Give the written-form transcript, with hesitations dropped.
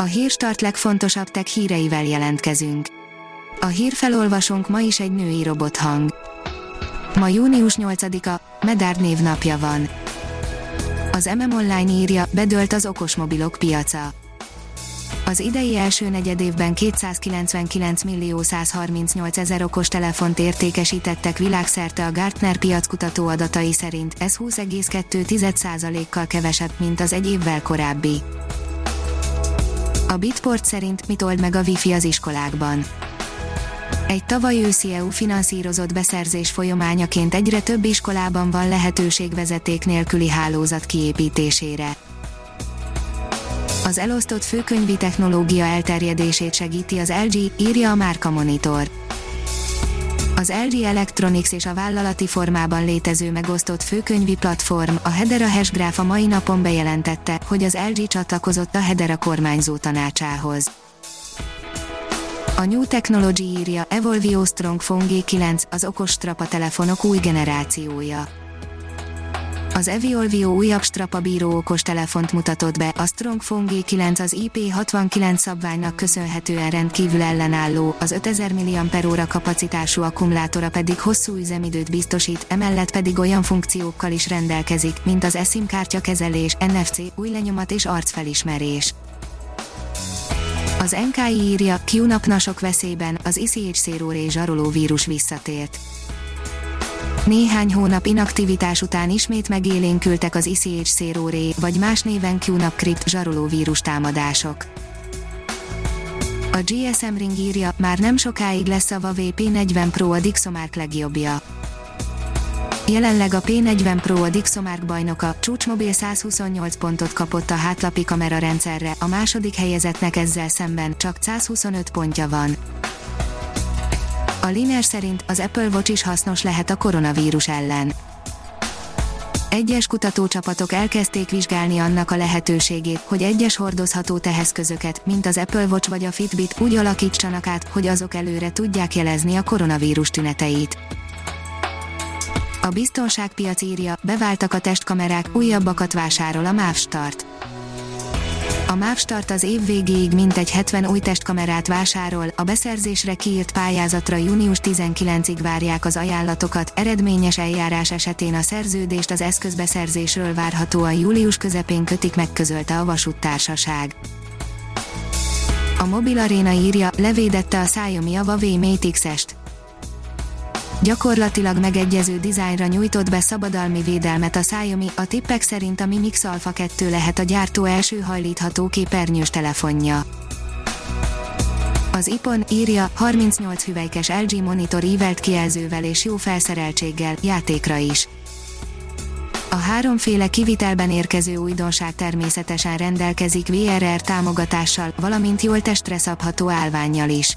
A Hírstart legfontosabb tech híreivel jelentkezünk. A hírfelolvasónk ma is egy női robothang. Ma június 8-a, Medárd névnapja van. Az MM-online írja, bedőlt az okosmobilok piaca. Az idei első negyedévben 299.138.000 okostelefont értékesítettek világszerte a Gartner piackutató adatai szerint, ez 20,2%-kal kevesebb, mint az egy évvel korábbi. A Bitport szerint mit old meg a Wi-Fi az iskolákban. Egy tavaly őszi EU finanszírozott beszerzés folyamányaként egyre több iskolában van lehetőség vezeték nélküli hálózat kiépítésére. Az elosztott főkönyvi technológia elterjedését segíti az LG, írja a Márka Monitor. Az LG Electronics és a vállalati formában létező megosztott főkönyvi platform, a Hedera Hashgraph a mai napon bejelentette, hogy az LG csatlakozott a Hedera kormányzó tanácsához. A New Technology írja, Evolveo Strongphone G9, az okos strapatelefonok új generációja. Az Evolveo újabb strapabíró okostelefont mutatott be, a Strongphone G9 az IP69 szabványnak köszönhetően rendkívül ellenálló, az 5000 mAh kapacitású akkumulátora pedig hosszú üzemidőt biztosít, emellett pedig olyan funkciókkal is rendelkezik, mint az eSIM kártyakezelés, NFC, új lenyomat és arcfelismerés. Az NKI írja, QNAP nasok veszélyben, az ICH széróré zsaroló vírus visszatért. Néhány hónap inaktivitás után ismét megélénkültek az ICH széróré, vagy más néven QNAP Crypt zsaroló vírus támadások. A GSM Ring írja, már nem sokáig lesz a Huawei P40 Pro a DxOMark legjobbja. Jelenleg a P40 Pro a DxOMark bajnoka, csúcsmobil 128 pontot kapott a hátlapi kamera rendszerre, a második helyezettnek ezzel szemben csak 125 pontja van. A Liner szerint az Apple Watch is hasznos lehet a koronavírus ellen. Egyes kutatócsapatok elkezdték vizsgálni annak a lehetőségét, hogy egyes hordozható teheszközöket, mint az Apple Watch vagy a Fitbit, úgy alakítsanak át, hogy azok előre tudják jelezni a koronavírus tüneteit. A biztonságpiac írja, beváltak a testkamerák, újabbakat vásárol a MÁV Start. A MÁV Start az év végéig mintegy 70 új testkamerát vásárol, a beszerzésre kiírt pályázatra június 19-ig várják az ajánlatokat, eredményes eljárás esetén a szerződést az eszközbeszerzésről várhatóan július közepén kötik meg, közölte a vasúttársaság. A Mobil Arena írja, levédette a Xiaomi a Huawei Mate X-est. Gyakorlatilag megegyező dizájnra nyújtott be szabadalmi védelmet a Xiaomi, a tippek szerint a Mi Mix Alpha 2 lehet a gyártó első hajlítható képernyős telefonja. Az IPON írja, 38 hüvelykes LG Monitor ívelt kijelzővel és jó felszereltséggel, játékra is. A háromféle kivitelben érkező újdonság természetesen rendelkezik VRR támogatással, valamint jól testre szabható állvánnyal is.